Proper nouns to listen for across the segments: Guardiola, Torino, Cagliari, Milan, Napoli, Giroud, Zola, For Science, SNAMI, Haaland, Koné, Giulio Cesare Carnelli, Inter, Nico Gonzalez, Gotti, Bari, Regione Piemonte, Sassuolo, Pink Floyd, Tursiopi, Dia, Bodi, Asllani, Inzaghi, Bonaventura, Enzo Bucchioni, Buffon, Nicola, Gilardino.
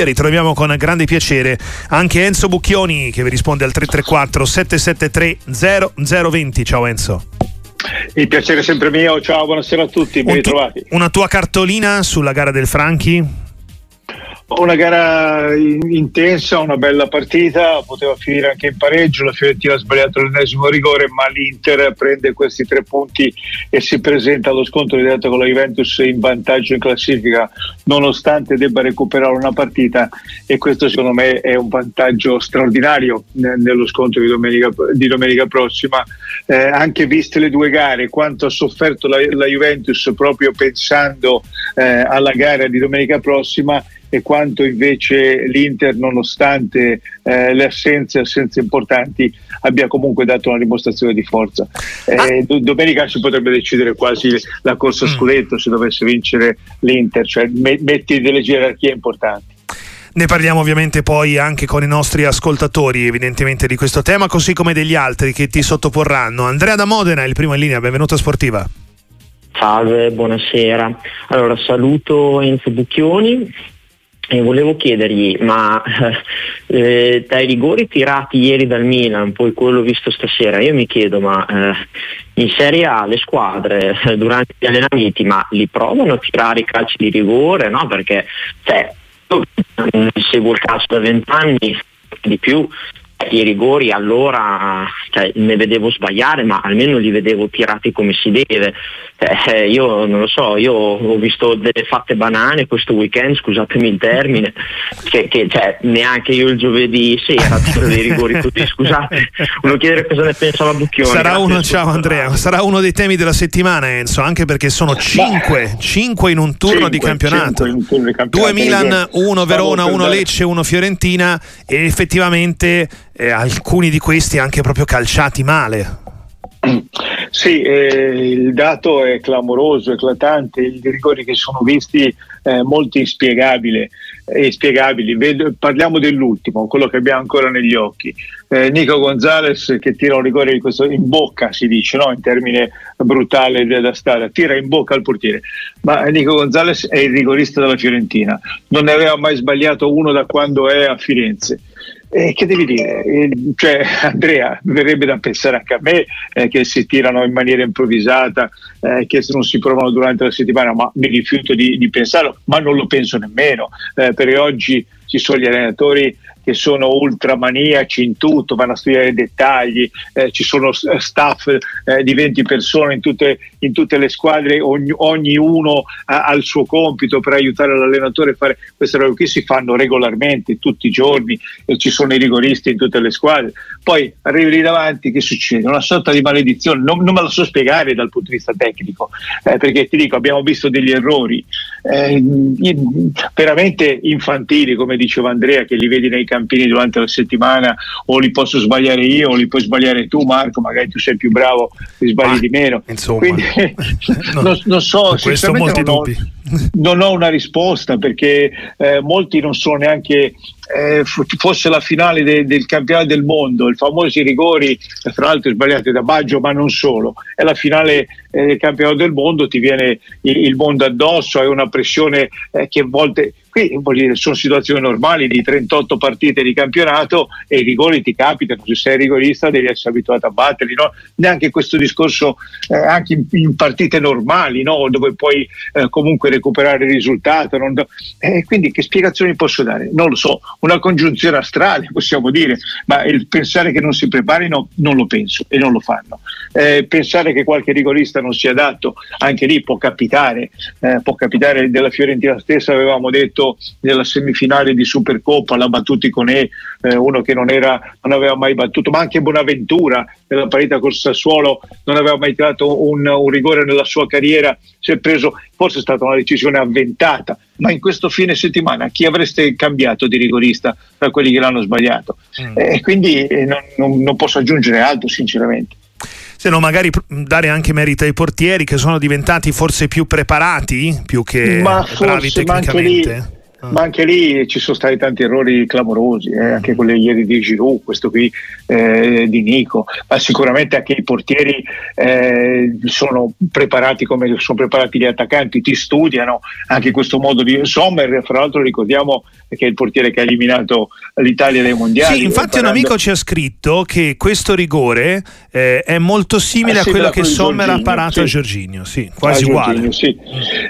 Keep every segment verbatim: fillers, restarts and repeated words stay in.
Ritroviamo con grande piacere anche Enzo Bucchioni che vi risponde al tre tre quattro sette sette tre zero zero due zero. Ciao Enzo. Il piacere è sempre mio, ciao, buonasera a tutti, ben ritrovati. Una tua cartolina sulla gara del Franchi? Una gara in- intensa, una bella partita, poteva finire anche in pareggio, la Fiorentina ha sbagliato l'ennesimo rigore, ma l'Inter prende questi tre punti e si presenta allo scontro diretto con la Juventus in vantaggio in classifica, nonostante debba recuperare una partita, e questo secondo me è un vantaggio straordinario nello scontro di domenica, di domenica prossima, eh, anche viste le due gare, quanto ha sofferto la, la Juventus proprio pensando eh, alla gara di domenica prossima, e quanto invece l'Inter, nonostante eh, le assenze, assenze importanti, abbia comunque dato una dimostrazione di forza. Eh, ah. Domenica si potrebbe decidere quasi la corsa a scudetto mm. se dovesse vincere l'Inter, cioè me- metti delle gerarchie importanti. Ne parliamo ovviamente poi anche con i nostri ascoltatori, evidentemente, di questo tema, così come degli altri che ti sottoporranno. Andrea da Modena è il primo in linea, benvenuto a Sportiva. Salve, buonasera. Allora, saluto Enzo Bucchioni e volevo chiedergli, ma eh, dai rigori tirati ieri dal Milan, poi quello visto stasera, io mi chiedo, ma eh, in Serie A le squadre eh, durante gli allenamenti ma li provano a tirare i calci di rigore, no? Perché cioè, io seguo il calcio da vent'anni di più, i rigori allora cioè, ne vedevo sbagliare, ma almeno li vedevo tirati come si deve. Eh, io non lo so, io ho visto delle fatte banane questo weekend, scusatemi il termine, che, che cioè, neanche io il giovedì sera tiro dei rigori tutti, scusate, volevo chiedere cosa ne pensava Bucchioni. Sarà uno, ciao Andrea, sarà uno dei temi della settimana, Enzo, anche perché sono cinque, cinque in un turno di campionato, due Milan, uno Verona, uno Lecce, uno Fiorentina, e effettivamente Eh, alcuni di questi anche proprio calciati male. Sì, eh, il dato è clamoroso, eclatante, i rigori che sono visti eh, molto inspiegabili. Eh, spiegabili. Vedo, parliamo dell'ultimo, quello che abbiamo ancora negli occhi. Eh, Nico Gonzalez che tira un rigore in, questo, in bocca, si dice, no? In termine brutale della strada, tira in bocca al portiere. Ma Nico Gonzalez è il rigorista della Fiorentina, non ne aveva mai sbagliato uno da quando è a Firenze. Eh, che devi dire? Eh, cioè, Andrea, verrebbe da pensare anche a me eh, che si tirano in maniera improvvisata, eh, che non si provano durante la settimana, ma mi rifiuto di, di pensarlo, ma non lo penso nemmeno, eh, perché oggi ci sono gli allenatori che sono ultramaniaci in tutto, vanno a studiare i dettagli, eh, ci sono staff eh, di venti persone in tutte, in tutte le squadre, ogni, ognuno ha, ha il suo compito per aiutare l'allenatore a fare queste robe che si fanno regolarmente tutti i giorni, e ci sono i rigoristi in tutte le squadre. Poi arrivi lì davanti, che succede? Una sorta di maledizione, non, non me la so spiegare dal punto di vista tecnico, eh, perché ti dico, abbiamo visto degli errori eh, veramente infantili, come diceva Andrea, che li vedi nei campini durante la settimana, o li posso sbagliare io o li puoi sbagliare tu, Marco, magari tu sei più bravo, li sbagli ah, di meno, insomma. Quindi no, non, non so, sinceramente non ho, non ho una risposta, perché eh, molti non sono neanche eh, fosse la finale de, del campionato del mondo, i famosi rigori tra l'altro sbagliati da Baggio, ma non solo, è la finale eh, del campionato del mondo, ti viene il, il mondo addosso, hai una pressione eh, che a volte qui voglio dire, sono situazioni normali di trentotto partite di campionato, e i rigori ti capitano, se sei rigorista devi essere abituato a batterli, no? Neanche questo discorso eh, anche in, in partite normali, no? Dove puoi eh, comunque recuperare il risultato, non do... eh, quindi che spiegazioni posso dare? Non lo so, una congiunzione astrale possiamo dire, ma il pensare che non si preparino non lo penso, e non lo fanno. Eh, pensare che qualche rigorista non sia adatto, anche lì può capitare, eh, può capitare. Della Fiorentina stessa avevamo detto nella semifinale di Supercoppa, la battuti con E, eh, uno che non, era, non aveva mai battuto, ma anche Bonaventura nella partita col Sassuolo non aveva mai tirato un, un rigore nella sua carriera, si è preso, forse è stata una decisione avventata, ma in questo fine settimana chi avreste cambiato di rigorista tra quelli che l'hanno sbagliato? Mm. Eh, quindi eh, non, non, non posso aggiungere altro sinceramente. Se no, magari dare anche merito ai portieri, che sono diventati forse più preparati, più che ma forse, bravi tecnicamente. Ma anche lì... Ah. Ma anche lì ci sono stati tanti errori clamorosi, eh? Anche quelli ieri di Giroud, questo qui eh, di Nico, ma sicuramente anche i portieri eh, sono preparati come sono preparati gli attaccanti, ti studiano anche questo modo di Sommer, fra l'altro ricordiamo che è il portiere che ha eliminato l'Italia dai mondiali. Sì, infatti un amico ci ha scritto che questo rigore eh, è molto simile ah, sì, a quello che Sommer ha parato sì. a Giorginho, sì, quasi ah, uguale. Sì.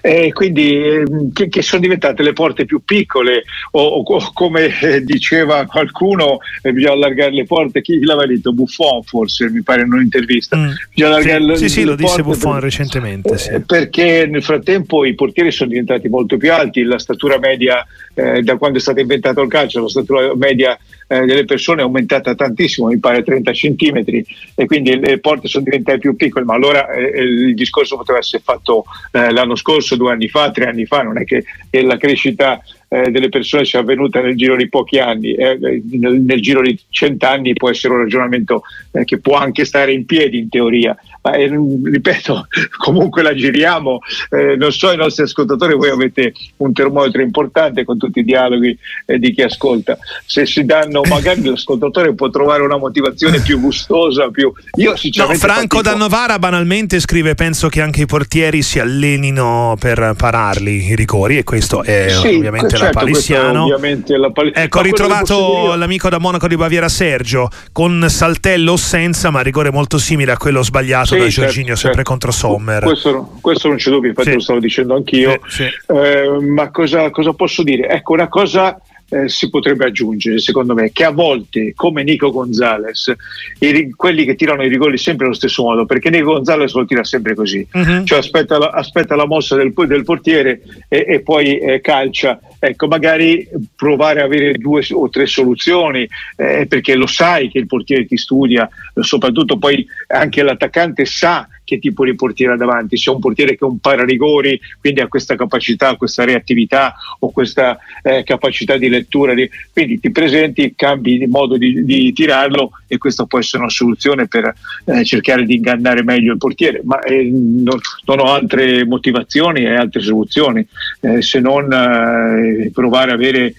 Eh, quindi eh, che, che sono diventate le porte più piccole o, o come eh, diceva qualcuno, eh, bisogna allargare le porte, chi l'aveva detto? Buffon forse, mi pare in un'intervista. Mm. Bisogna allargare sì, le, sì, le, sì, le lo disse Buffon per, recentemente. Eh, sì. Perché nel frattempo i portieri sono diventati molto più alti, la statura media eh, da quando è stato inventato il calcio, la statura media eh, delle persone è aumentata tantissimo, mi pare trenta centimetri, e quindi le porte sono diventate più piccole, ma allora eh, il discorso poteva essere fatto eh, l'anno scorso, due anni fa, tre anni fa, non è che è la crescita Eh, delle persone sia avvenuta nel giro di pochi anni, eh, nel, nel giro di cent'anni può essere un ragionamento eh, che può anche stare in piedi in teoria, ma eh, ripeto, comunque la giriamo, eh, non so i nostri ascoltatori, voi avete un termometro importante con tutti i dialoghi eh, di chi ascolta, se si danno magari l'ascoltatore può trovare una motivazione più gustosa, più... Io sinceramente no, Franco da Novara banalmente scrive: penso che anche i portieri si allenino per pararli i rigori, e questo è sì, ovviamente certo, la ovviamente la pal- ecco, ho ritrovato l'amico da Monaco di Baviera Sergio, con saltello o senza, ma rigore molto simile a quello sbagliato sì, da certo, Giorginho sempre certo. contro Sommer, questo, questo non c'è dubbio, infatti sì. lo stavo dicendo anch'io sì, sì. Eh, ma cosa, cosa posso dire? Ecco, una cosa eh, si potrebbe aggiungere secondo me, che a volte come Nico Gonzalez i, quelli che tirano i rigori sempre allo stesso modo, perché Nico Gonzalez lo tira sempre così, uh-huh. cioè aspetta la, aspetta la mossa del, del portiere e, e poi eh, calcia. Ecco, magari provare a avere due o tre soluzioni, eh, perché lo sai che il portiere ti studia, soprattutto poi anche l'attaccante sa che tipo di portiere ha davanti, se è un portiere che è un pararigori, quindi ha questa capacità, questa reattività o questa eh, capacità di lettura, di... quindi ti presenti, cambi modo di, di tirarlo, e questa può essere una soluzione per eh, cercare di ingannare meglio il portiere, ma eh, non, non ho altre motivazioni e altre soluzioni eh, se non eh, provare a avere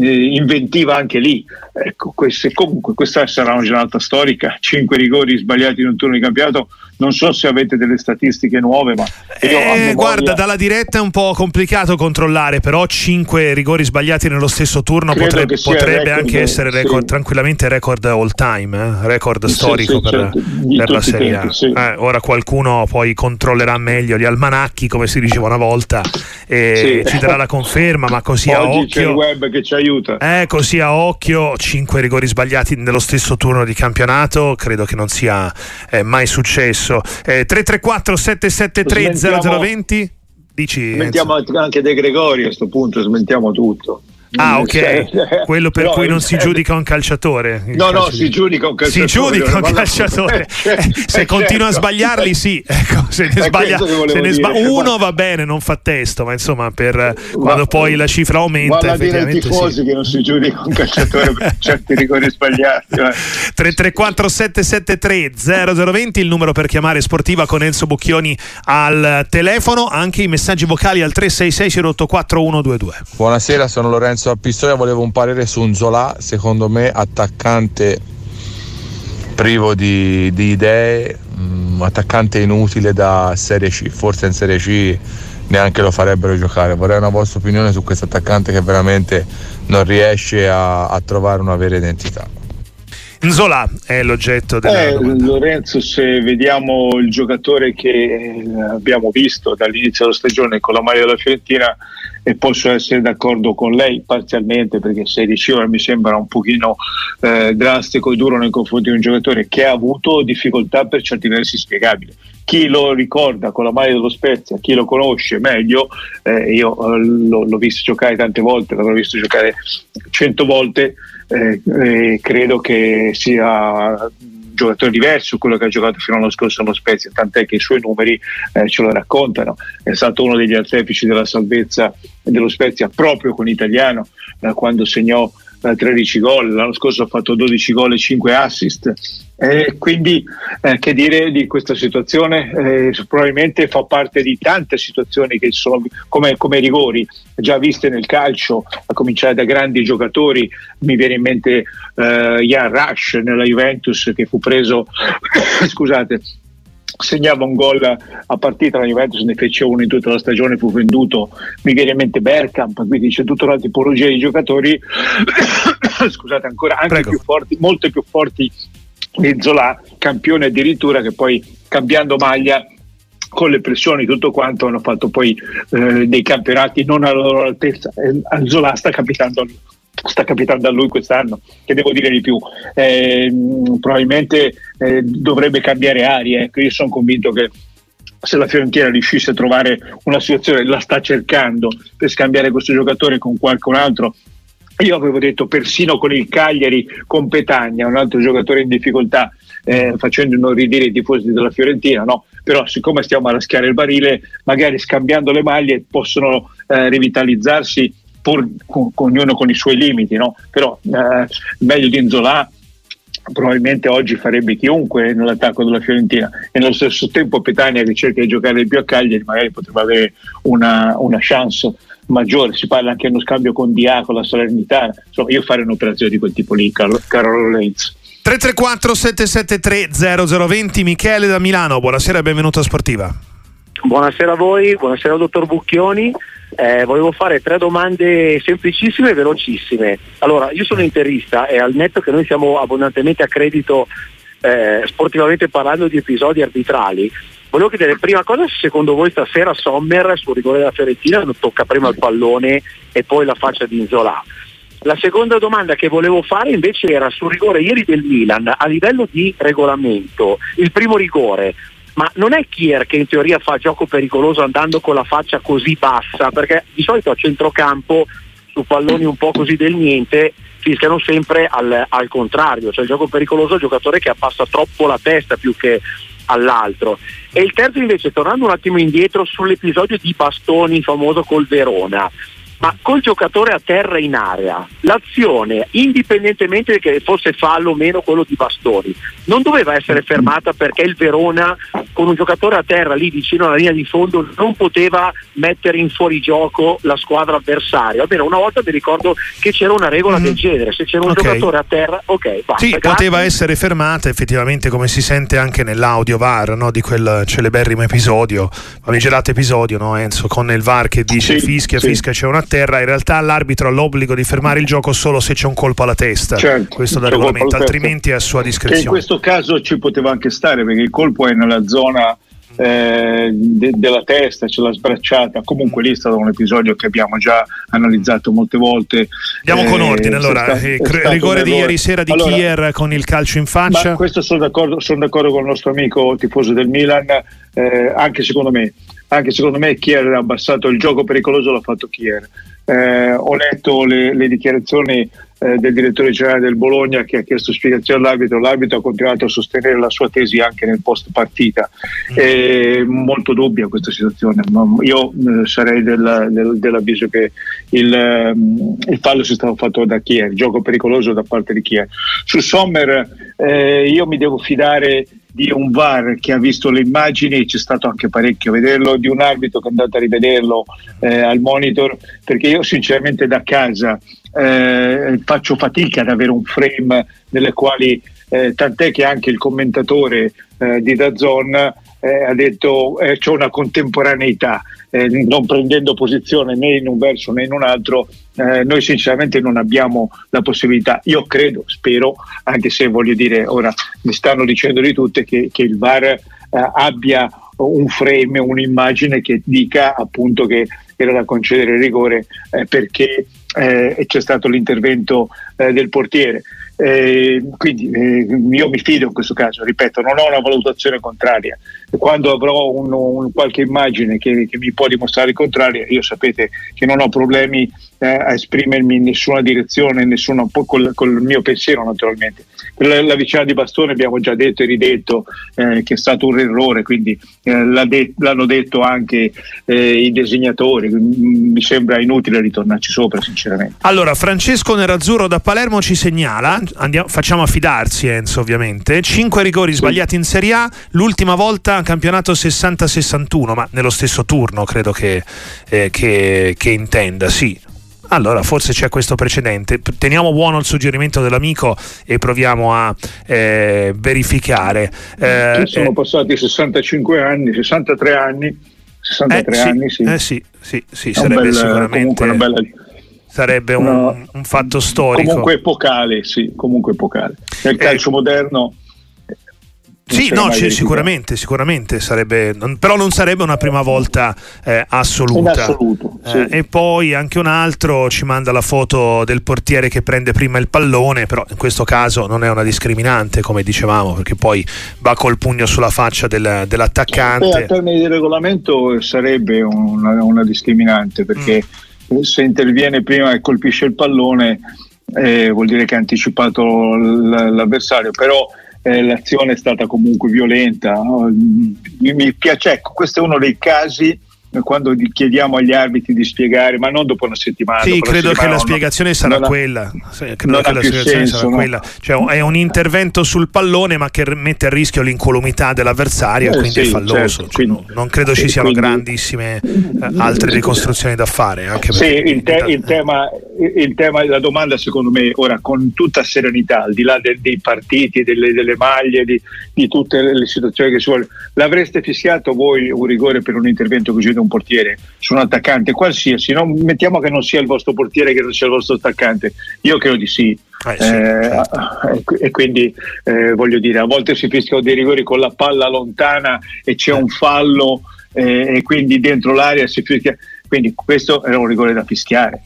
eh, inventiva anche lì. Ecco, queste, comunque questa sarà una giornata storica, cinque rigori sbagliati in un turno di campionato. Non so se avete delle statistiche nuove, ma io eh, guarda, dalla diretta è un po' complicato controllare, però cinque rigori sbagliati nello stesso turno potrebbe, potrebbe anche del, essere record, sì. tranquillamente record all time, eh? record sì, storico sì, per, certo. per la Serie A. Sì. Eh, ora qualcuno poi controllerà meglio gli almanacchi, come si diceva una volta, e sì. ci darà la conferma, ma così a occhio. Oggi c'è il web che ci aiuta. Eh, così a occhio, cinque rigori sbagliati nello stesso turno di campionato, credo che non sia eh, mai successo. Eh, tre tre quattro sette sette tre zero zero due zero dici, mettiamo anche De Gregori a questo punto, smentiamo tutto. Ah, ok, quello per no, cui non si giudica un calciatore. No, no, si giudica un calciatore. Si giudica un calciatore. Se continua a sbagliarli, sì. Ecco, se ne sbaglia se ne sba- uno va bene, non fa testo, ma insomma, per quando poi la cifra aumenta, effettivamente tifosi sì. che non si giudica un calciatore per certi rigori sbagliati. tre tre quattro sette sette tre zero zero due zero il numero per chiamare Sportiva con Enzo Bucchioni al telefono, anche i messaggi vocali al tre sei sei zero otto quattro uno due due. Buonasera, sono Lorenzo a Pistoia, volevo un parere su Nzola, secondo me attaccante privo di, di idee, mh, attaccante inutile da Serie C, forse in Serie C neanche lo farebbero giocare. Vorrei una vostra opinione su questo attaccante che veramente non riesce a, a trovare una vera identità. Nzola è l'oggetto della eh, Lorenzo, se vediamo il giocatore che abbiamo visto dall'inizio della stagione con la maglia della Fiorentina, e posso essere d'accordo con lei parzialmente, perché sedici ore mi sembra un pochino eh, drastico e duro nei confronti di un giocatore che ha avuto difficoltà per certi versi spiegabili. Chi lo ricorda con la maglia dello Spezia, chi lo conosce meglio, eh, io eh, l'ho, l'ho visto giocare tante volte, l'avrò visto giocare cento volte, eh, eh, credo che sia giocatore diverso quello che ha giocato fino all'anno scorso allo Spezia, tant'è che i suoi numeri eh, ce lo raccontano, è stato uno degli artefici della salvezza dello Spezia proprio con Italiano, eh, quando segnò eh, tredici gol, l'anno scorso ha fatto dodici gol e cinque assist, eh, quindi eh, che dire di questa situazione, eh, probabilmente fa parte di tante situazioni che sono come, come rigori già viste nel calcio, a cominciare da grandi giocatori, mi viene in mente Kjær eh, nella Juventus, che fu preso scusate segnava un gol a partita, la Juventus ne fece uno in tutta la stagione, fu venduto, mi viene in mente Bergkamp, quindi c'è tutta una tipologia di giocatori scusate ancora anche Prego. più forti, molto più forti di Zola, campione addirittura, che poi cambiando maglia con le pressioni tutto quanto hanno fatto poi eh, dei campionati non alla loro altezza. A Zola sta capitando sta capitando a lui quest'anno, che devo dire di più, eh, probabilmente eh, dovrebbe cambiare aria. Ecco, io sono convinto che se la Fiorentina riuscisse a trovare una situazione, la sta cercando, per scambiare questo giocatore con qualcun altro. Io avevo detto persino con il Cagliari, con Petagna, un altro giocatore in difficoltà, eh, facendo inorridire i tifosi della Fiorentina, no? Però siccome stiamo a raschiare il barile, magari scambiando le maglie possono eh, rivitalizzarsi, pur con, con, ognuno con i suoi limiti, no? Però eh, meglio di Nzola probabilmente oggi farebbe chiunque nell'attacco della Fiorentina, e nello stesso tempo Petagna, che cerca di giocare di più a Cagliari, magari potrebbe avere una, una chance maggiore. Si parla anche di uno scambio con Dia, con la Salernitana. Insomma, io farei un'operazione di quel tipo lì, caro, caro Lenz. Tre tre quattro sette sette tre zero zero due zero. Michele da Milano, buonasera e benvenuto a Sportiva. Buonasera a voi, buonasera al dottor Bucchioni. Eh, volevo fare tre domande semplicissime e velocissime. Allora, io sono interista e al netto che noi siamo abbondantemente a credito eh, sportivamente parlando di episodi arbitrali, volevo chiedere prima cosa se secondo voi stasera Sommer sul rigore della Fiorentina non tocca prima il pallone e poi la faccia di Nzola. La seconda domanda che volevo fare invece era sul rigore ieri del Milan. A livello di regolamento, il primo rigore, ma non è Kjær che in teoria fa gioco pericoloso andando con la faccia così bassa? Perché di solito a centrocampo, su palloni un po' così del niente, fischiano sempre al, al contrario, cioè il gioco pericoloso è il giocatore che abbassa troppo la testa più che all'altro. E il terzo invece, tornando un attimo indietro sull'episodio di Bastoni famoso col Verona, ma col giocatore a terra in area, l'azione, indipendentemente che fosse fallo o meno quello di Bastoni, non doveva essere fermata perché il Verona con un giocatore a terra lì vicino alla linea di fondo non poteva mettere in fuorigioco la squadra avversaria? Almeno una volta mi ricordo che c'era una regola mm. del genere, se c'era un okay. giocatore a terra, ok, basta. Sì, grazie. Poteva essere fermata effettivamente, come si sente anche nell'audio V A R, no? Di quel celeberrimo episodio, famigerato episodio, no, Enzo, con il V A R che dice sì, fischia, sì. fischia, c'è una terra, in realtà l'arbitro ha l'obbligo di fermare il gioco solo se c'è un colpo alla testa, certo, questo da regolamento, altrimenti è a sua discrezione. E in questo caso ci poteva anche stare, perché il colpo è nella zona eh, de- della testa, ce l'ha sbracciata. Comunque lì è stato un episodio che abbiamo già analizzato molte volte. Andiamo eh, con ordine, allora, sta- cre- rigore di ieri sera di allora, Kjær con il calcio in faccia. Ma questo sono d'accordo, sono d'accordo con il nostro amico tifoso del Milan, eh, anche secondo me. Anche secondo me Kjær ha abbassato il gioco pericoloso, l'ha fatto Kjær. Eh, ho letto le, le dichiarazioni eh, del direttore generale del Bologna, che ha chiesto spiegazioni all'arbitro, l'arbitro ha continuato a sostenere la sua tesi anche nel post partita. Eh, molto dubbia questa situazione, io eh, sarei della, del, dell'avviso che il, eh, il fallo sia stato fatto da Kjær, il gioco pericoloso da parte di Kjær. Su Sommer eh, io mi devo fidare di un V A R che ha visto le immagini, c'è stato anche parecchio vederlo, di un arbitro che è andato a rivederlo eh, al monitor, perché io sinceramente da casa eh, faccio fatica ad avere un frame nelle quali eh, tant'è che anche il commentatore eh, di D A Z N eh, ha detto eh, c'è una contemporaneità, eh, non prendendo posizione né in un verso né in un altro. Eh, noi sinceramente non abbiamo la possibilità, io credo, spero, anche se voglio dire ora mi stanno dicendo di tutte, che, che il V A R eh, abbia un frame, un'immagine che dica appunto che era da concedere il rigore eh, perché eh, c'è stato l'intervento eh, del portiere. Eh, quindi eh, io mi fido in questo caso, ripeto, non ho una valutazione contraria. Quando avrò un, un, qualche immagine che, che mi può dimostrare il contrario, io sapete che non ho problemi eh, a esprimermi in nessuna direzione, nessuno, col, col mio pensiero naturalmente. La, la vicenda di Bastoni abbiamo già detto e ridetto eh, che è stato un errore, quindi eh, l'ha de- l'hanno detto anche eh, i designatori, mi sembra inutile ritornarci sopra sinceramente. Allora, Francesco Nerazzurro da Palermo ci segnala, andiamo, facciamo affidarsi Enzo ovviamente, cinque rigori sbagliati in Serie A, l'ultima volta campionato sessanta sessantuno, ma nello stesso turno credo che, eh, che, che intenda, sì. allora forse c'è questo precedente. Teniamo buono il suggerimento dell'amico e proviamo a eh, verificare. Eh, sono eh, passati sessantacinque anni, sessantatré anni, sessantatré eh, sì, anni, sì. Eh, sì, sì, sì, sarebbe bel, sicuramente una bella, sarebbe un, una, un fatto storico. Comunque epocale, sì, comunque epocale. Nel calcio eh, moderno. Sì, no, c- sicuramente, sicuramente sarebbe, non, però non sarebbe una prima volta eh, assoluta. In assoluto, sì. eh, e poi anche un altro ci manda la foto del portiere che prende prima il pallone, però in questo caso non è una discriminante, come dicevamo, perché poi va col pugno sulla faccia del, dell'attaccante. Beh, a termini di regolamento sarebbe una, una discriminante, perché mm. se interviene prima e colpisce il pallone eh, vuol dire che ha anticipato l- l'avversario, però Eh, l'azione è stata comunque violenta, no? Mi piace, ecco, questo è uno dei casi quando chiediamo agli arbitri di spiegare, ma non dopo una settimana. Sì, credo settimana, che la spiegazione sarà non quella. Ha, sì, credo che la spiegazione senso, sarà no? quella. Cioè, è un intervento sul pallone, ma che mette a rischio l'incolumità dell'avversario, eh, quindi sì, è falloso. Certo, quindi, cioè, non credo ci siano quindi, grandissime eh, altre ricostruzioni da fare. Anche sì, perché, il, te, il, tema, il tema, la domanda, secondo me, ora con tutta serenità, al di là de, dei partiti, delle, delle maglie, di, di tutte le situazioni che si vuole, l'avreste fischiato voi un rigore per un intervento così? Un portiere su un attaccante qualsiasi, no? Mettiamo che non sia il vostro portiere, che non sia il vostro attaccante, io credo di sì, eh, sì eh, certo. E quindi eh, voglio dire, a volte si fischiano dei rigori con la palla lontana e c'è eh. un fallo eh, e quindi dentro l'area si fischia, quindi questo era un rigore da fischiare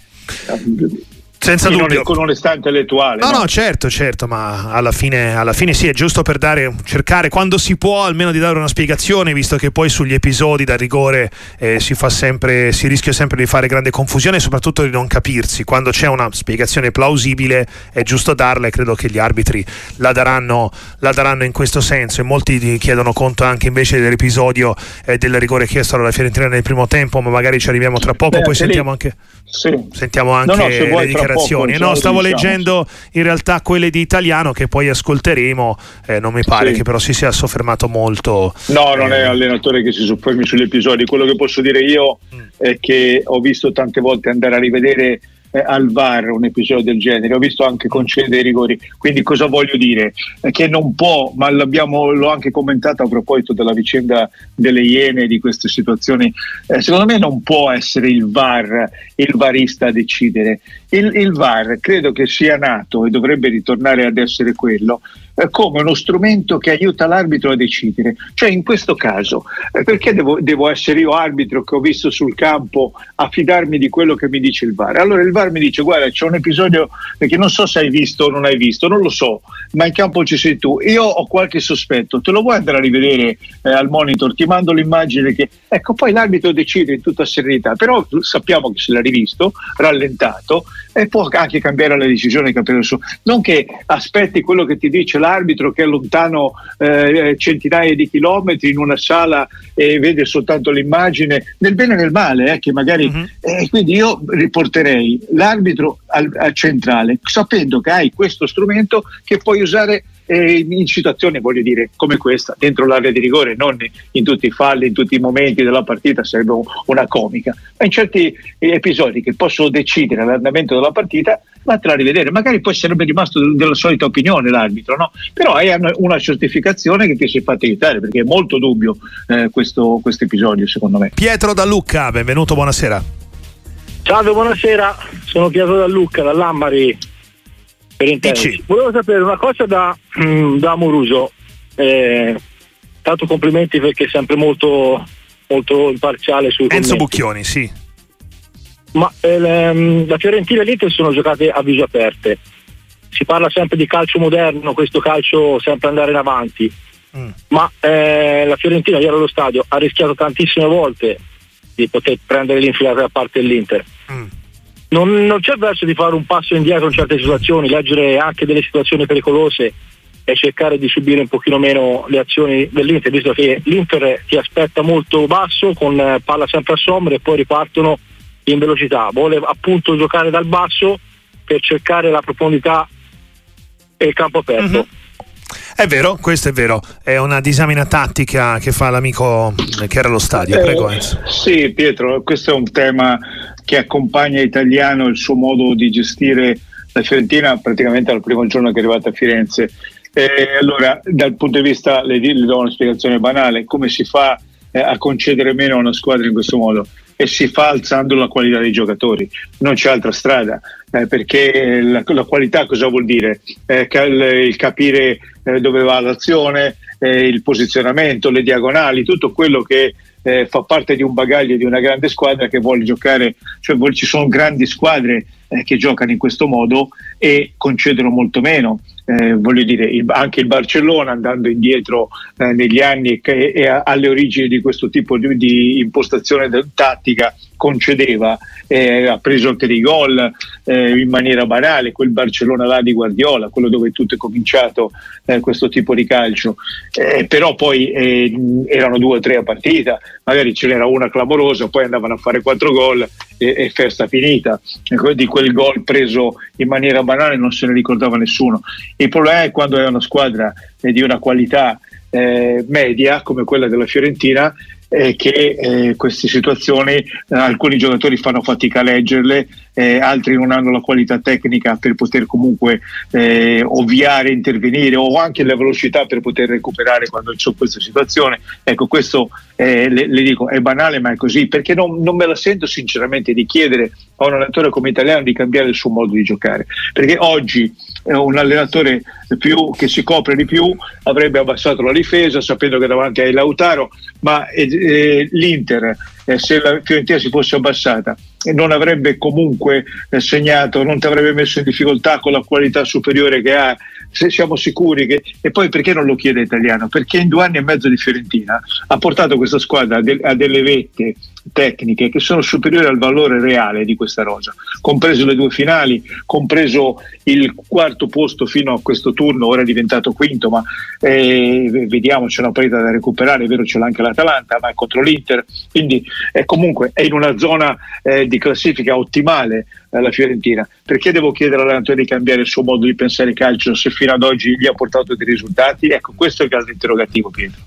senza dubbio. Non, con onestà intellettuale. No, no, no, certo, certo, ma alla fine, alla fine sì, è giusto per dare, cercare quando si può almeno di dare una spiegazione, visto che poi sugli episodi da rigore eh, si fa sempre, si rischia sempre di fare grande confusione e soprattutto di non capirsi. Quando c'è una spiegazione plausibile è giusto darla e credo che gli arbitri la daranno, la daranno in questo senso. E molti chiedono conto anche invece dell'episodio eh, del rigore chiesto alla Fiorentina nel primo tempo, ma magari ci arriviamo tra poco. Beh, poi sentiamo lì. anche sì. sentiamo anche no, no, se vuoi, le dichiarazioni. Poco, no, stavo diciamo. leggendo in realtà quelle di Italiano che poi ascolteremo, eh, non mi pare sì. che però si sia soffermato molto. No, non eh... è allenatore che si soffermi sugli episodi. Quello che posso dire io mm. è che ho visto tante volte andare a rivedere eh, al V A R un episodio del genere, ho visto anche concedere i rigori, quindi cosa voglio dire? Eh, che non può, ma l'abbiamo, l'ho anche commentato a proposito della vicenda delle Iene, di queste situazioni, eh, secondo me non può essere il V A R, il VARista a decidere. Il, il V A R credo che sia nato e dovrebbe ritornare ad essere quello, eh, come uno strumento che aiuta l'arbitro a decidere. Cioè in questo caso, eh, perché devo, devo essere io arbitro che ho visto sul campo a fidarmi di quello che mi dice il V A R? Allora il V A R mi dice guarda c'è un episodio che non so se hai visto o non hai visto, non lo so, ma in campo ci sei tu, io ho qualche sospetto, te lo vuoi andare a rivedere eh, al monitor? Ti mando l'immagine che... Ecco, poi l'arbitro decide in tutta serenità, però sappiamo che se l'ha rivisto, rallentato, e può anche cambiare la decisione che ha preso. Non che aspetti quello che ti dice l'arbitro che è lontano eh, centinaia di chilometri in una sala e vede soltanto l'immagine, nel bene e nel male, eh, che magari mm-hmm. eh, quindi io riporterei l'arbitro al, al centrale, sapendo che hai questo strumento che puoi usare eh, in situazioni, voglio dire, come questa, dentro l'area di rigore, non in tutti i falli, in tutti i momenti della partita, sarebbe una comica, ma in certi episodi che possono decidere l'andamento della partita, vattene a rivedere, magari poi sarebbe rimasto della solita opinione l'arbitro, no? Però hai una certificazione che ti sei fatta aiutare, perché è molto dubbio eh, questo episodio, secondo me. Pietro da Lucca, benvenuto, buonasera. Salve, buonasera, sono Pietro da Lucca, dall'Ambari. Volevo sapere una cosa da, da Moruso, eh, tanto complimenti perché è sempre molto, molto imparziale sui commenti. Enzo Bucchioni, sì. Ma eh, la Fiorentina e l'Inter sono giocate a viso aperte, si parla sempre di calcio moderno, questo calcio sempre andare in avanti, mm. ma eh, la Fiorentina ieri allo stadio ha rischiato tantissime volte di poter prendere l'infilata da parte dell'Inter. Mm. Non, non c'è verso di fare un passo indietro in certe situazioni, leggere anche delle situazioni pericolose e cercare di subire un pochino meno le azioni dell'Inter, visto che l'Inter ti aspetta molto basso con eh, palla sempre a Sommer e poi ripartono in velocità, vuole appunto giocare dal basso per cercare la profondità e il campo aperto. Mm-hmm. È vero, questo è vero, è una disamina tattica che fa l'amico che era allo stadio. Prego, eh, sì Pietro, questo è un tema che accompagna Italiano, il suo modo di gestire la Fiorentina praticamente dal primo giorno che è arrivata a Firenze. Eh, allora, dal punto di vista, le, le do una spiegazione banale: come si fa eh, a concedere meno a una squadra in questo modo? E si fa alzando la qualità dei giocatori, non c'è altra strada, eh, perché la, la qualità cosa vuol dire? Eh, il, il capire eh, dove va l'azione, eh, il posizionamento, le diagonali, tutto quello che eh, fa parte di un bagaglio di una grande squadra che vuole giocare, cioè vuole, ci sono grandi squadre eh, che giocano in questo modo e concedono molto meno. Eh, voglio dire, il, anche il Barcellona, andando indietro eh, negli anni e, e alle origini di questo tipo di, di impostazione del, tattica, concedeva, eh, ha preso anche dei gol eh, in maniera banale, quel Barcellona là di Guardiola, quello dove tutto è cominciato, eh, questo tipo di calcio, eh, però poi eh, erano due o tre a partita, magari ce n'era una clamorosa, poi andavano a fare quattro gol e, e festa finita. Di quel gol preso in maniera banale non se ne ricordava nessuno. Il problema è quando è una squadra di una qualità eh, media come quella della Fiorentina, eh, che eh, queste situazioni eh, alcuni giocatori fanno fatica a leggerle, eh, altri non hanno la qualità tecnica per poter comunque eh, ovviare, intervenire, o anche la velocità per poter recuperare quando c'è questa situazione. Ecco, questo eh, le, le dico, è banale ma è così, perché non, non me la sento sinceramente di chiedere a un allenatore come Italiano di cambiare il suo modo di giocare, perché oggi un allenatore più, che si copre di più, avrebbe abbassato la difesa sapendo che davanti hai Lautaro, ma eh, l'Inter, eh, se la Fiorentina si fosse abbassata, non avrebbe comunque eh, segnato, non ti avrebbe messo in difficoltà con la qualità superiore che ha. Se siamo sicuri che... E poi perché non lo chiede Italiano? Perché in due anni e mezzo di Fiorentina ha portato questa squadra a, de- a delle vette tecniche che sono superiori al valore reale di questa rosa, compreso le due finali, compreso il quarto posto fino a questo turno, ora è diventato quinto, ma eh, vediamo, c'è una partita da recuperare, è vero, ce l'ha anche l'Atalanta, ma è contro l'Inter, quindi eh, comunque è in una zona eh, di classifica ottimale eh, la Fiorentina. Perché devo chiedere all'allenatore di cambiare il suo modo di pensare il calcio se fino ad oggi gli ha portato dei risultati? Ecco, questo è il caso interrogativo, Pietro.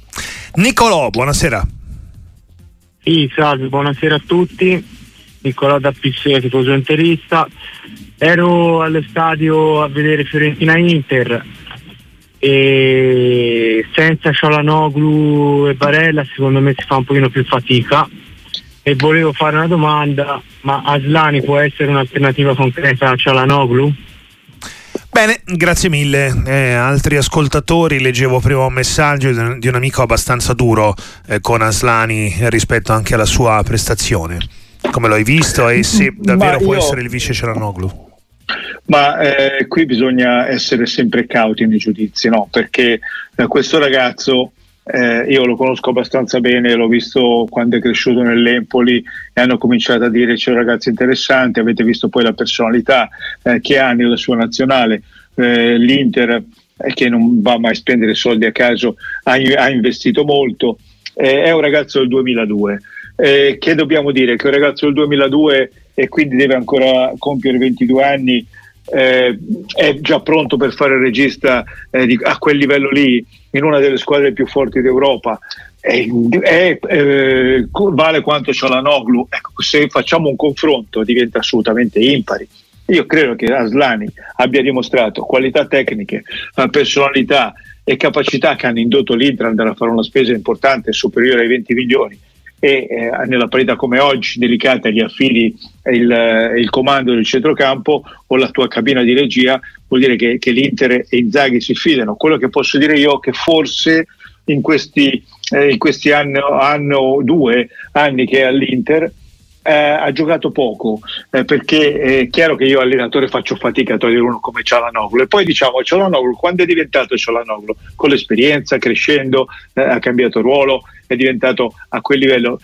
Nicolò, buonasera. Sì, salve, buonasera a tutti. Nicolò da Pissè, tifoso interista. Ero allo stadio a vedere Fiorentina-Inter e senza Çalhanoğlu e Barella secondo me si fa un pochino più fatica, e volevo fare una domanda: ma Asllani può essere un'alternativa concreta a Çalhanoğlu? Bene, grazie mille. Eh, altri ascoltatori, leggevo prima un messaggio di un amico abbastanza duro eh, con Asllani rispetto anche alla sua prestazione. Come l'hai visto? E se davvero io... può essere il vice Çalhanoğlu? Ma eh, qui bisogna essere sempre cauti nei giudizi, no? Perché eh, questo ragazzo, eh, io lo conosco abbastanza bene, l'ho visto quando è cresciuto nell'Empoli e hanno cominciato a dire c'è un ragazzo interessante, avete visto poi la personalità eh, che ha nella sua nazionale, eh, l'Inter eh, che non va mai a spendere soldi a caso, ha, ha investito molto, eh, è un ragazzo del duemiladue, eh, che dobbiamo dire che è un ragazzo del duemiladue e quindi deve ancora compiere ventidue anni, eh, è già pronto per fare il regista eh, di, a quel livello lì, in una delle squadre più forti d'Europa, è, è, eh, vale quanto Çalhanoğlu. Ecco, se facciamo un confronto diventa assolutamente impari. Io credo che Asllani abbia dimostrato qualità tecniche, personalità e capacità che hanno indotto l'Inter ad andare a fare una spesa importante superiore ai venti milioni, e eh, nella partita come oggi delicata gli affidi il, il comando del centrocampo o la tua cabina di regia, vuol dire che, che l'Inter e Inzaghi si fidano. Quello che posso dire io è che forse in questi, eh, in questi anni, anno, due anni che è all'Inter, eh, ha giocato poco, eh, perché è chiaro che io allenatore faccio fatica a togliere uno come Çalhanoğlu. E poi diciamo Çalhanoğlu, quando è diventato Çalhanoğlu? Con l'esperienza, crescendo, eh, ha cambiato ruolo, è diventato a quel livello.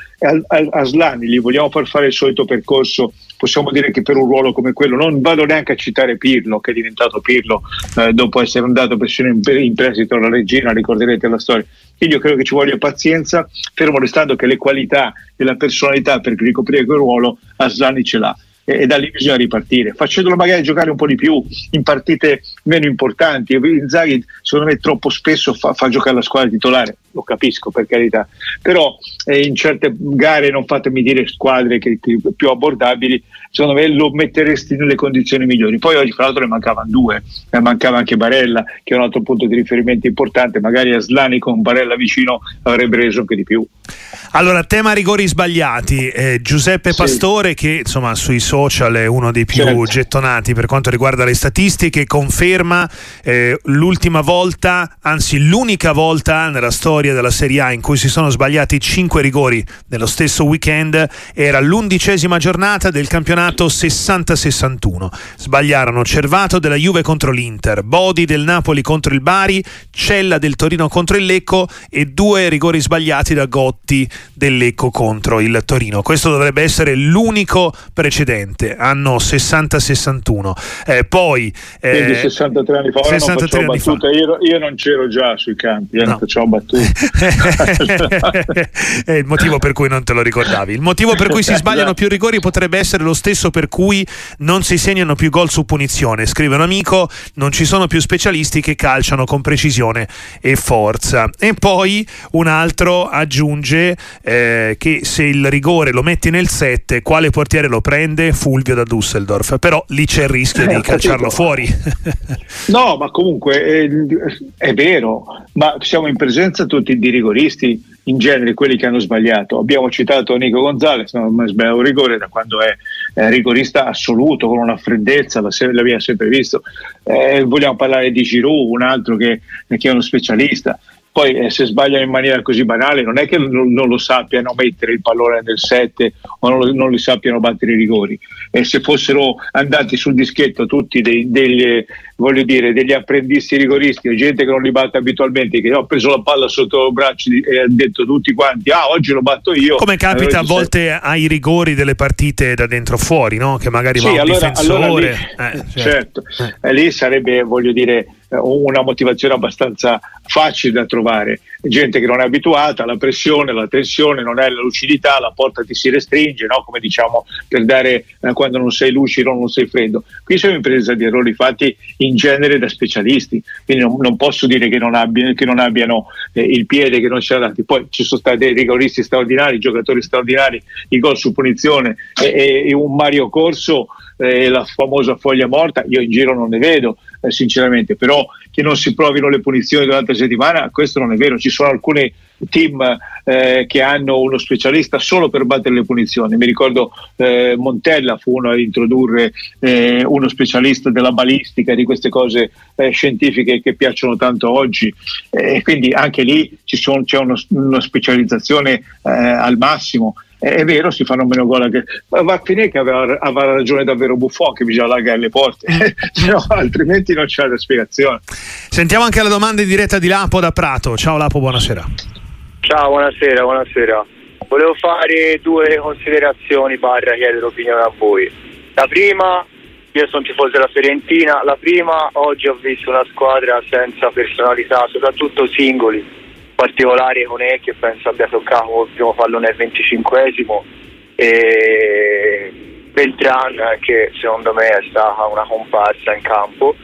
Asllani gli vogliamo far fare il solito percorso, possiamo dire che per un ruolo come quello, non vado neanche a citare Pirlo, che è diventato Pirlo eh, dopo essere andato persino in, in prestito alla Regina, ricorderete la storia. Quindi io credo che ci voglia pazienza, fermo restando che le qualità e la personalità per ricoprire quel ruolo Asllani ce l'ha, e, e da lì bisogna ripartire, facendolo magari giocare un po' di più in partite meno importanti. Inzaghi secondo me troppo spesso fa, fa giocare la squadra titolare, lo capisco, per carità, però eh, in certe gare, non fatemi dire squadre che, che più abbordabili, secondo me lo metteresti nelle condizioni migliori. Poi oggi fra l'altro ne mancavano due, ne mancava anche Barella, che è un altro punto di riferimento importante, magari Asllani con Barella vicino avrebbe reso anche di più. Allora, tema rigori sbagliati, eh, Giuseppe sì. Pastore, che insomma sui social è uno dei più certo. gettonati per quanto riguarda le statistiche, conferma eh, l'ultima volta, anzi l'unica volta nella storia della Serie A in cui si sono sbagliati cinque rigori nello stesso weekend. Era l'undicesima giornata del campionato sessanta sessantuno, sbagliarono Cervato della Juve contro l'Inter, Bodi del Napoli contro il Bari, Cella del Torino contro il Lecco e due rigori sbagliati da Gotti del Lecco contro il Torino. Questo dovrebbe essere l'unico precedente, anno sessanta sessantuno. Eh, poi eh, quindi sessantatré anni fa, ora sessantatré non anni fa. Io, io non c'ero già sui campi, io no. non facciamo battute. È il motivo per cui non te lo ricordavi. Il motivo per cui si sbagliano più rigori potrebbe essere lo stesso per cui non si segnano più gol su punizione, scrive un amico, non ci sono più specialisti che calciano con precisione e forza. E poi un altro aggiunge eh, che se il rigore lo metti nel sette, quale portiere lo prende? Fulvio da Düsseldorf, però lì c'è il rischio eh, di calciarlo capito. fuori. No, ma comunque è, è vero, ma siamo in presenza tutti di rigoristi, in genere quelli che hanno sbagliato. Abbiamo citato Nico Gonzalez, non mi sbaglio, un rigore da quando è, è rigorista assoluto, con una freddezza, l'abbiamo sempre visto. Eh, vogliamo parlare di Giroud, un altro che, che è uno specialista. Poi eh, se sbagliano in maniera così banale non è che non, non lo sappiano mettere il pallone nel sette o non, non li sappiano battere i rigori. E se fossero andati sul dischetto tutti dei, degli, voglio dire, degli apprendisti rigoristi o gente che non li batte abitualmente, che ho preso la palla sotto i bracci e ha detto tutti quanti ah oggi lo batto io, come capita allora, a volte se... ai rigori delle partite da dentro fuori, no? Che magari sì, va un allora, difensore allora lì, eh, certo, certo. Eh. lì sarebbe, voglio dire, una motivazione abbastanza facile da trovare, gente che non è abituata alla pressione, alla tensione, non è la lucidità, la porta ti si restringe, no? Come diciamo, per dare eh, quando non sei lucido, non sei freddo. Qui siamo in presenza di errori fatti in genere da specialisti, quindi non, non posso dire che non abbiano, che non abbiano eh, il piede, che non ce l'ha dati. Poi ci sono stati dei rigoristi straordinari, giocatori straordinari, i gol su punizione e, e un Mario Corso, eh, la famosa foglia morta, io in giro non ne vedo eh, sinceramente, però che non si provino le punizioni durante la settimana, questo non è vero. Ci sono alcuni team eh, che hanno uno specialista solo per battere le punizioni. Mi ricordo eh, Montella fu uno a introdurre eh, uno specialista della balistica, di queste cose eh, scientifiche che piacciono tanto oggi, eh, quindi anche lì ci sono, c'è uno, una specializzazione eh, al massimo. È vero, si fanno meno gol, anche... ma va a finire che aveva, aveva ragione davvero Buffon, che bisogna allargare le porte, no, altrimenti non c'è la spiegazione. Sentiamo anche la domanda in diretta di Lapo da Prato. Ciao Lapo, buonasera. Ciao, buonasera, buonasera. Volevo fare due considerazioni barra chiedere l'opinione a voi. La prima, io sono tifoso della Fiorentina, la prima, oggi ho visto una squadra senza personalità, soprattutto singoli, particolare con E, che penso abbia toccato il primo pallone al venticinquesimo, e Beltran, che secondo me è stata una comparsa in campo.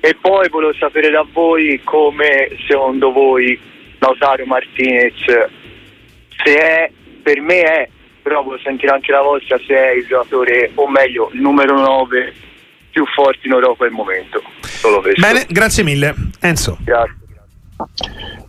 E poi volevo sapere da voi come secondo voi Lautaro Martinez, se è, per me è, però volevo sentire anche la vostra, se è il giocatore, o meglio il numero nove più forte in Europa al momento. Solo questo. Bene, grazie mille Enzo. Grazie.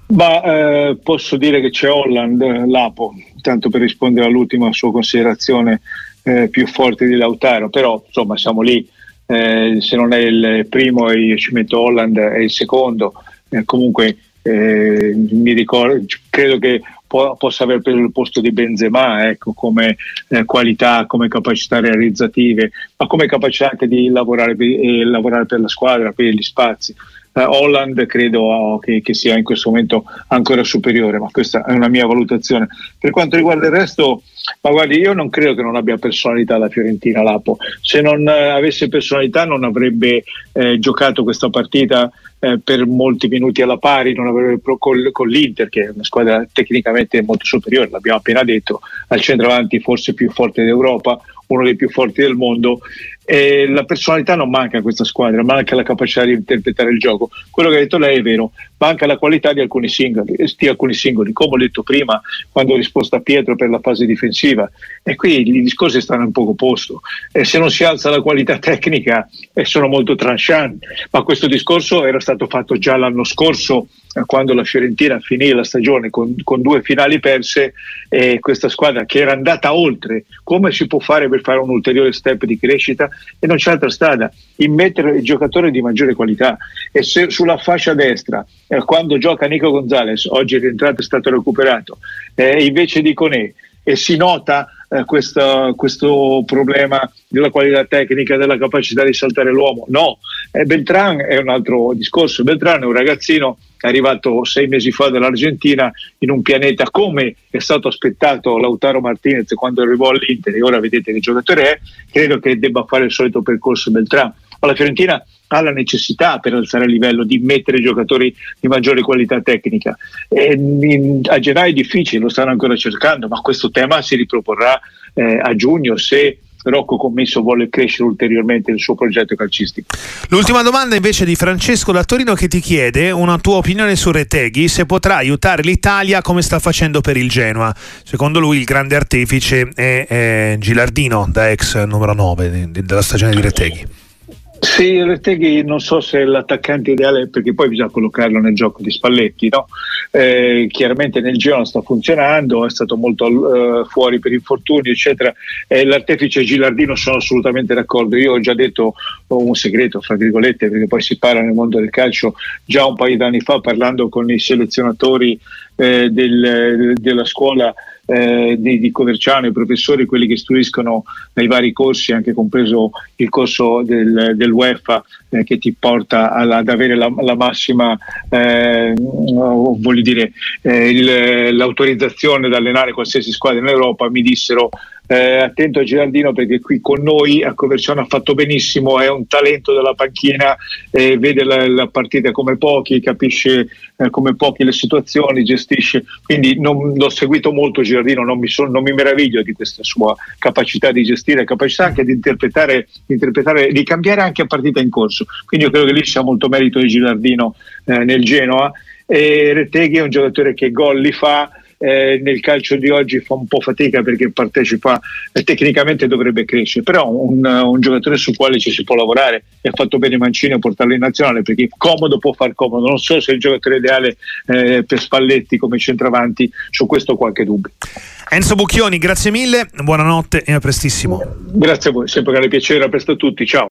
Ma eh, posso dire che c'è Haaland, Lapo, tanto per rispondere all'ultima sua considerazione eh, più forte di Lautaro, però insomma siamo lì, eh, se non è il primo io ci metto Haaland è il secondo, eh, comunque eh, mi ricordo, credo che po- possa aver preso il posto di Benzema, ecco, come eh, qualità, come capacità realizzative, ma come capacità anche di lavorare per, eh, lavorare per la squadra, per gli spazi. Haaland credo che, che sia in questo momento ancora superiore, ma questa è una mia valutazione. Per quanto riguarda il resto, ma guardi, io non credo che non abbia personalità la Fiorentina, Lapo. Se non eh, avesse personalità non avrebbe eh, giocato questa partita eh, per molti minuti alla pari, non avrebbe con, con l'Inter, che è una squadra tecnicamente molto superiore, l'abbiamo appena detto, al centravanti forse più forte d'Europa, uno dei più forti del mondo, Eh, la personalità non manca a questa squadra, manca la capacità di interpretare il gioco. Quello che ha detto lei è vero, manca la qualità di alcuni singoli, di alcuni singoli come ho detto prima quando ho risposto a Pietro per la fase difensiva, e qui i discorsi stanno in poco posto, e se non si alza la qualità tecnica eh, sono molto tranchant, ma questo discorso era stato fatto già l'anno scorso eh, quando la Fiorentina finì la stagione con, con due finali perse, eh, questa squadra che era andata oltre, come si può fare per fare un ulteriore step di crescita? E non c'è altra strada, immettere il giocatore di maggiore qualità. E se sulla fascia destra, eh, quando gioca Nico Gonzalez, oggi è rientrato, è stato recuperato, eh, invece di Koné, e si nota eh, questo, questo problema della qualità tecnica, della capacità di saltare l'uomo, no, eh, Beltran è un altro discorso. Beltran è un ragazzino arrivato sei mesi fa dall'Argentina, in un pianeta, come è stato aspettato Lautaro Martinez quando arrivò all'Inter, e ora vedete che giocatore è. Credo che debba fare il solito percorso Beltran, ma la Fiorentina ha la necessità, per alzare il livello, di mettere giocatori di maggiore qualità tecnica. E in, a gennaio è difficile, lo stanno ancora cercando, ma questo tema si riproporrà eh, a giugno, se Rocco Commisso vuole crescere ulteriormente il suo progetto calcistico. L'ultima domanda invece di Francesco da Torino, che ti chiede una tua opinione su Retegui, se potrà aiutare l'Italia come sta facendo per il Genoa. Secondo lui il grande artefice è, è Gilardino, da ex numero nove della stagione di Retegui. Sì, Retegui non so se è l'attaccante ideale, perché poi bisogna collocarlo nel gioco di Spalletti, no? Eh, chiaramente nel Genoa sta funzionando, è stato molto eh, fuori per infortuni eccetera, eh, l'artefice Gilardino, sono assolutamente d'accordo. Io ho già detto oh, un segreto fra virgolette, perché poi si parla nel mondo del calcio, già un paio di anni fa, parlando con i selezionatori eh, del, della scuola Eh, di, di Coverciano, i professori, quelli che istruiscono nei vari corsi, anche compreso il corso del, dell'UEFA eh, che ti porta alla, ad avere la, la massima eh, voglio dire eh, il, l'autorizzazione ad allenare qualsiasi squadra in Europa, mi dissero eh, attento a Gilardino, perché qui con noi a Coverciano ha fatto benissimo, è un talento della panchina, eh, vede la, la partita come pochi, capisce eh, come pochi le situazioni, gestisce, quindi non, l'ho seguito molto Gilardino. Non mi, sono, non mi meraviglio di questa sua capacità di gestire, capacità anche di interpretare, di, interpretare, di cambiare anche a partita in corso, quindi io credo che lì sia molto merito di Gilardino eh, nel Genoa. E Retegui è un giocatore che gol li fa, eh, nel calcio di oggi fa un po' fatica perché partecipa, eh, tecnicamente dovrebbe crescere, però un, un giocatore sul quale ci si può lavorare, e ha fatto bene Mancini a portarlo in nazionale, perché comodo può far comodo. Non so se è il giocatore ideale eh, per Spalletti come centravanti, su questo ho qualche dubbio. Enzo Bucchioni, grazie mille, buonanotte e a prestissimo. Grazie a voi, sempre un piacere, a presto a tutti, ciao.